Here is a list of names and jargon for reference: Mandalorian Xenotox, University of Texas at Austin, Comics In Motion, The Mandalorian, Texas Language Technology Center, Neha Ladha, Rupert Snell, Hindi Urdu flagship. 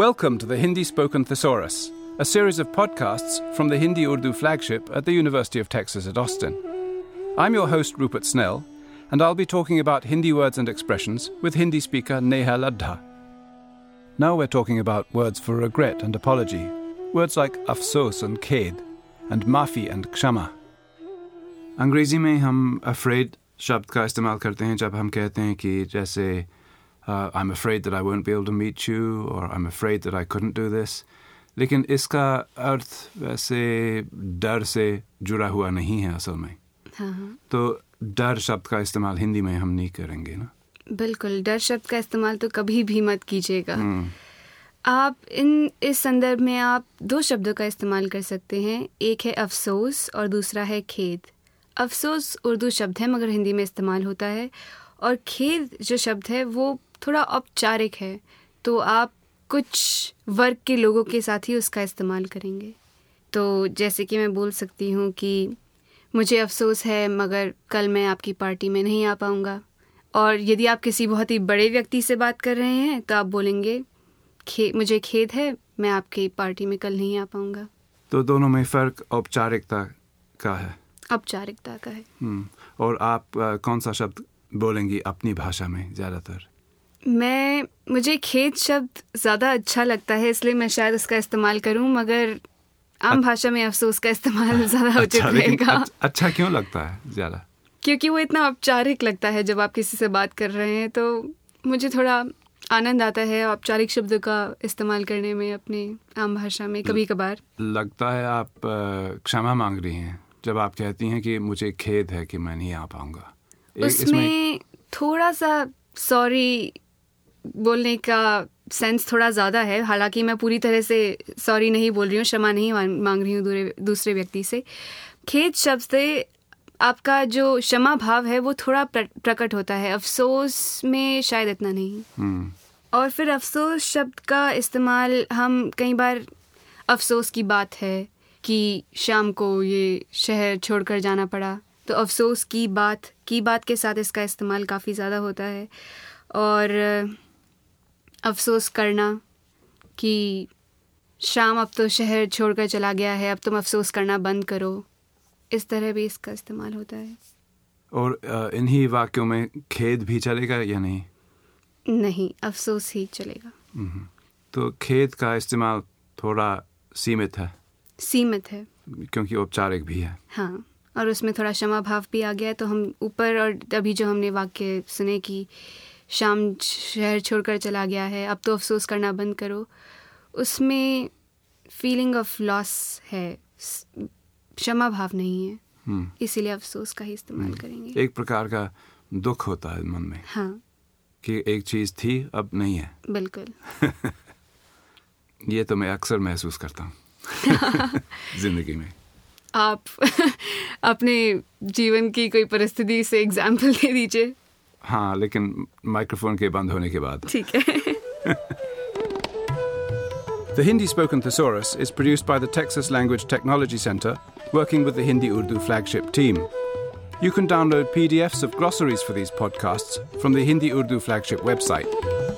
Welcome to the Hindi Spoken Thesaurus, a series of podcasts from the Hindi Urdu flagship at the University of Texas at Austin. I'm your host, Rupert Snell, and I'll be talking about Hindi words and expressions with Hindi speaker Neha Ladha. Now we're talking about words for regret and apology, words like afsos and khed, and maafi and kshama. अंग्रेजी में हम afraid शब्द का इस्तेमाल करते हैं जब हम कहते हैं कि जैसे I'm afraid that I won't be able to meet you, or I'm afraid that I couldn't do this. लेकिन इसका अर्थ वैसे डर से जुड़ा हुआ नहीं है असल में. हाँ. तो डर शब्द का इस्तेमाल हिंदी में हम नहीं करेंगे ना. बिल्कुल, डर शब्द का इस्तेमाल तो कभी भी मत कीजिएगा. आप इस संदर्भ में आप दो शब्दों का इस्तेमाल कर सकते हैं. एक है अफसोस और दूसरा है खेद. अफसोस उर्दू शब्द है मगर हिंदी में इस्तेमाल होता है, और खेद जो शब्द है वो थोड़ा औपचारिक है, तो आप कुछ वर्ग के लोगों के साथ ही उसका इस्तेमाल करेंगे. तो जैसे कि मैं बोल सकती हूँ कि मुझे अफसोस है मगर कल मैं आपकी पार्टी में नहीं आ पाऊँगा. और यदि आप किसी बहुत ही बड़े व्यक्ति से बात कर रहे हैं तो आप बोलेंगे मुझे खेद है मैं आपकी पार्टी में कल नहीं आ पाऊँगा. तो दोनों में फ़र्क औपचारिकता का है. औपचारिकता का है. और आप कौन सा शब्द बोलेंगी अपनी भाषा में ज़्यादातर? मुझे खेद शब्द ज़्यादा अच्छा लगता है, इसलिए मैं शायद उसका इस्तेमाल करूं, मगर आम भाषा में अफसोस का इस्तेमाल ज़्यादा उचित रहेगा. अच्छा क्यों लगता है ज़्यादा? क्योंकि वो इतना औपचारिक लगता है. जब आप किसी से बात कर रहे हैं तो मुझे थोड़ा आनंद आता है औपचारिक शब्दों का इस्तेमाल करने में अपनी आम भाषा में. कभी कभार लगता है आप क्षमा मांग रही हैं जब आप कहती हैं कि मुझे खेद है कि मैं नहीं आ पाऊँगा. उसमें थोड़ा सा सॉरी बोलने का सेंस थोड़ा ज़्यादा है. हालांकि मैं पूरी तरह से सॉरी नहीं बोल रही हूँ, क्षमा नहीं मांग रही हूँ दूसरे व्यक्ति से. खेद शब्द से आपका जो क्षमा भाव है वो थोड़ा प्रकट होता है, अफसोस में शायद इतना नहीं. और फिर अफसोस शब्द का इस्तेमाल हम कई बार, अफसोस की बात है कि शाम को ये शहर छोड़कर जाना पड़ा, तो अफसोस की बात के साथ इसका इस्तेमाल काफ़ी ज़्यादा होता है. और अफसोस करना कि शाम अब तो शहर छोड़कर चला गया है, अब तुम अफसोस करना बंद करो, इस तरह भी इसका इस्तेमाल होता है. और इन्हीं वाक्यों में खेद भी चलेगा या नहीं? नहीं, अफसोस ही चलेगा. तो खेद का इस्तेमाल थोड़ा सीमित है क्योंकि औपचारिक भी है. हाँ, और उसमें थोड़ा क्षमा भाव भी आ गया है. तो हम ऊपर, और अभी जो हमने वाक्य सुने कि शाम शहर छोड़कर चला गया है, अब तो अफसोस करना बंद करो, उसमें फीलिंग ऑफ लॉस है, क्षमा भाव नहीं है, इसीलिए अफसोस का ही इस्तेमाल करेंगे. एक प्रकार का दुख होता है मन में. हाँ, कि एक चीज़ थी अब नहीं है. बिल्कुल. ये तो मैं अक्सर महसूस करता हूँ जिंदगी में. आप अपने जीवन की कोई परिस्थिति से एग्जाम्पल दे दीजिए. हाँ, लेकिन माइक्रोफोन के बंद होने के बाद. ठीक है. The Hindi Spoken Thesaurus is produced by the Texas Language Technology Center, working with the Hindi Urdu flagship team. You can download PDFs of glossaries for these podcasts from the Hindi Urdu flagship website.